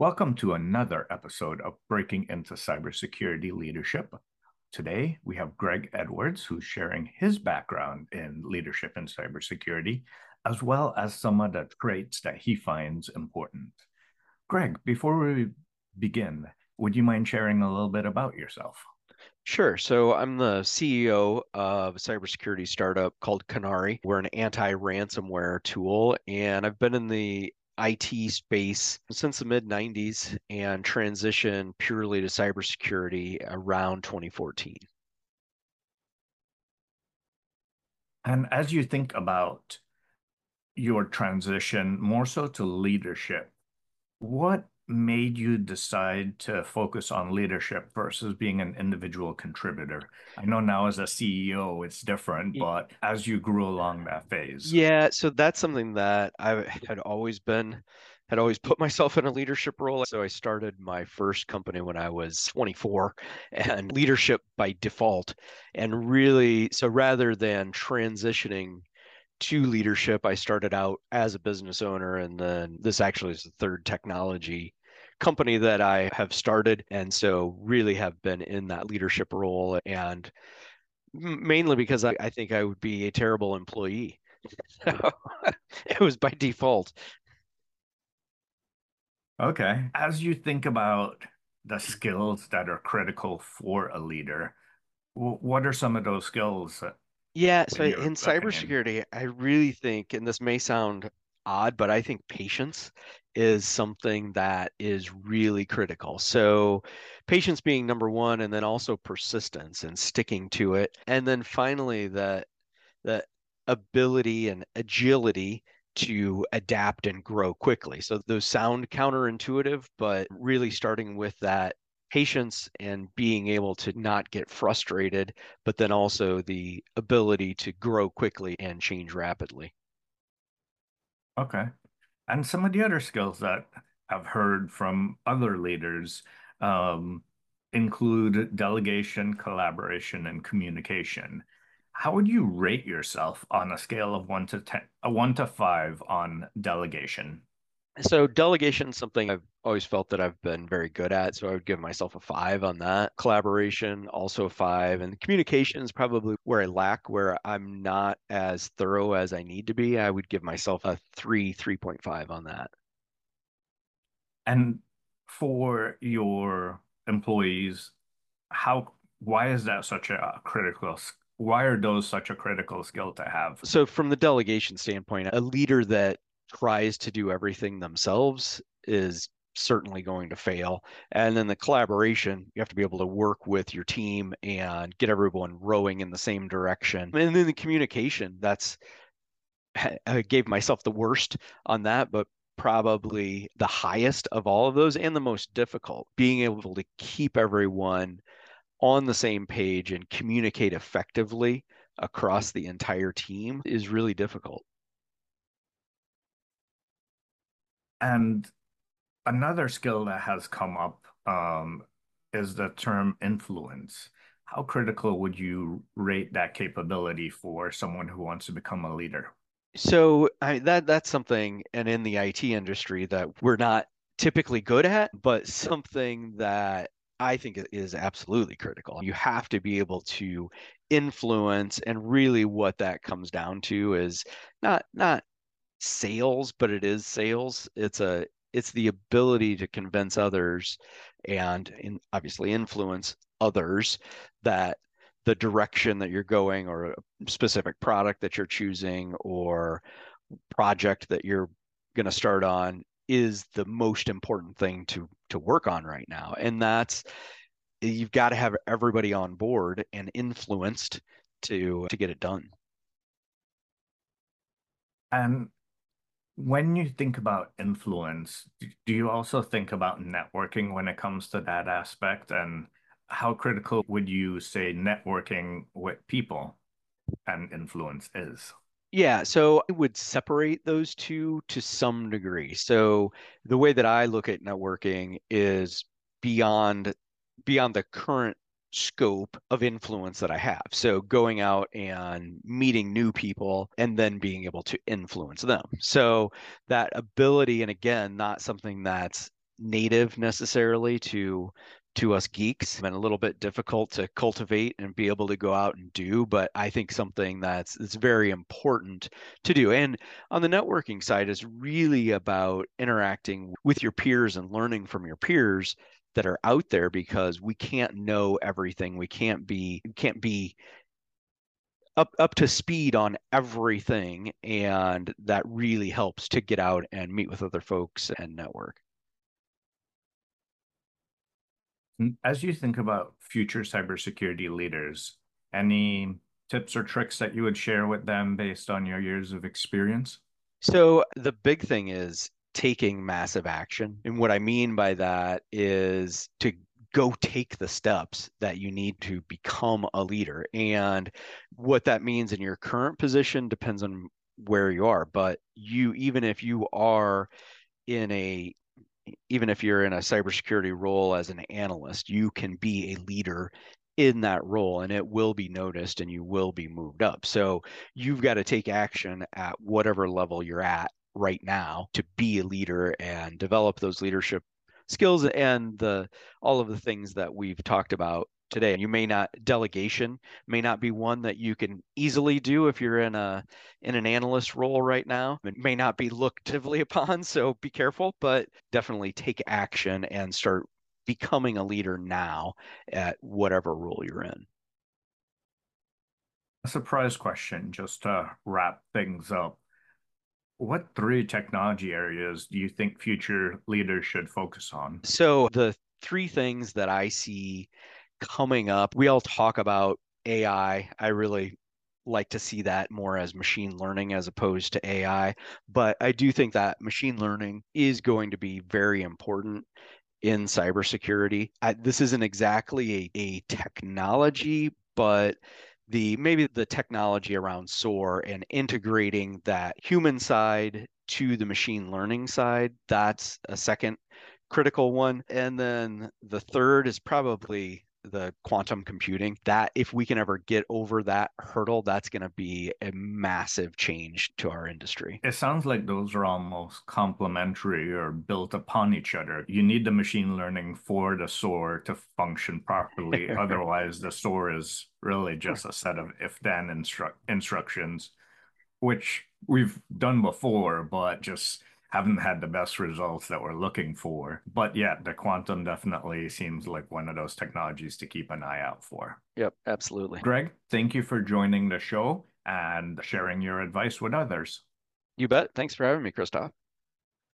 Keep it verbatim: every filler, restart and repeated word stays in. Welcome to another episode of Breaking into Cybersecurity Leadership. Today, we have Greg Edwards, who's sharing his background in leadership in cybersecurity, as well as some of the traits that he finds important. Greg, before we begin, would you mind sharing a little bit about yourself? Sure. So I'm the C E O of a cybersecurity startup called Canary. We're an anti-ransomware tool, and I've been in the I T space since the mid nineties and transitioned purely to cybersecurity around twenty fourteen. And as you think about your transition more so to leadership, what made you decide to focus on leadership versus being an individual contributor? I know now as a C E O, it's different, but as you grew along that phase. Yeah, so that's something that I had always been, had always put myself in a leadership role. So I started my first company when I was twenty-four, and leadership by default. And really, so rather than transitioning to leadership, I started out as a business owner, and then this actually is the third technology company that I have started, and so really have been in that leadership role, and mainly because I, I think I would be a terrible employee. So it was by default. Okay. As you think about the skills that are critical for a leader, what are some of those skills? Yeah, so in cybersecurity, I really think, and this may sound odd, but I think patience is something that is really critical. So patience being number one, and then also persistence and sticking to it. And then finally, the, the ability and agility to adapt and grow quickly. So those sound counterintuitive, but really starting with that patience and being able to not get frustrated, but then also the ability to grow quickly and change rapidly. Okay. And some of the other skills that I've heard from other leaders um, include delegation, collaboration, and communication. How would you rate yourself on a scale of one to ten, a one to five on delegation? So delegation is something I've always felt that I've been very good at. So I would give myself a five on that. Collaboration, also a five. And communication is probably where I lack, where I'm not as thorough as I need to be. I would give myself a three, three point five on that. And for your employees, how, why is that such a critical skill? Why are those such a critical skill to have? So from the delegation standpoint, a leader that tries to do everything themselves is certainly going to fail. And then the collaboration, you have to be able to work with your team and get everyone rowing in the same direction. And then the communication, that's, I gave myself the worst on that, but probably the highest of all of those and the most difficult, being able to keep everyone on the same page and communicate effectively across the entire team is really difficult. And another skill that has come up um, is the term influence. How critical would you rate that capability for someone who wants to become a leader? So I, that that's something, and in the I T industry, that we're not typically good at, but something that I think is absolutely critical. You have to be able to influence, and really what that comes down to is not not. sales, but it is sales. It's a it's the ability to convince others and in, obviously influence others that the direction that you're going, or a specific product that you're choosing, or project that you're going to start on, is the most important thing to to work on right now. And that's, you've got to have everybody on board and influenced to to get it done. And when you think about influence, do you also think about networking when it comes to that aspect? And how critical would you say networking with people and influence is? Yeah, so I would separate those two to some degree. So the way that I look at networking is beyond beyond the current scope of influence that I have. So going out and meeting new people and then being able to influence them. So that ability, and again, not something that's native necessarily to to us geeks, and a little bit difficult to cultivate and be able to go out and do, but I think something that's it's very important to do. And on the networking side is really about interacting with your peers and learning from your peers that are out there, because we can't know everything. We can't be we can't be up up to speed on everything, and that really helps to get out and meet with other folks and network. As you think about future cybersecurity leaders, any tips or tricks that you would share with them based on your years of experience? So the big thing is taking massive action. And what I mean by that is to go take the steps that you need to become a leader. And what that means in your current position depends on where you are. But you, even if you are in a Even if you're in a cybersecurity role as an analyst, you can be a leader in that role, and it will be noticed and you will be moved up. So you've got to take action at whatever level you're at right now to be a leader and develop those leadership skills and the all of the things that we've talked about today. You may not delegation may not be one that you can easily do if you're in a in an analyst role right now. It may not be looked heavily upon, so be careful, but definitely take action and start becoming a leader now at whatever role you're in. A surprise question, just to wrap things up. What three technology areas do you think future leaders should focus on? So the three things that I see coming up, we all talk about A I. I really like to see that more as machine learning as opposed to A I, but I do think that machine learning is going to be very important in cybersecurity. I, this isn't exactly a, a technology, but the maybe the technology around SOAR and integrating that human side to the machine learning side, that's a second critical one. And then the third is probably the quantum computing. That if we can ever get over that hurdle, that's going to be a massive change to our industry. It sounds like those are almost complementary or built upon each other. You need the machine learning for the SOAR to function properly. Otherwise, the SOAR is really just a set of if-then instru instructions, which we've done before, but just haven't had the best results that we're looking for. But yeah, the quantum definitely seems like one of those technologies to keep an eye out for. Yep, absolutely. Greg, thank you for joining the show and sharing your advice with others. You bet. Thanks for having me, Christoph.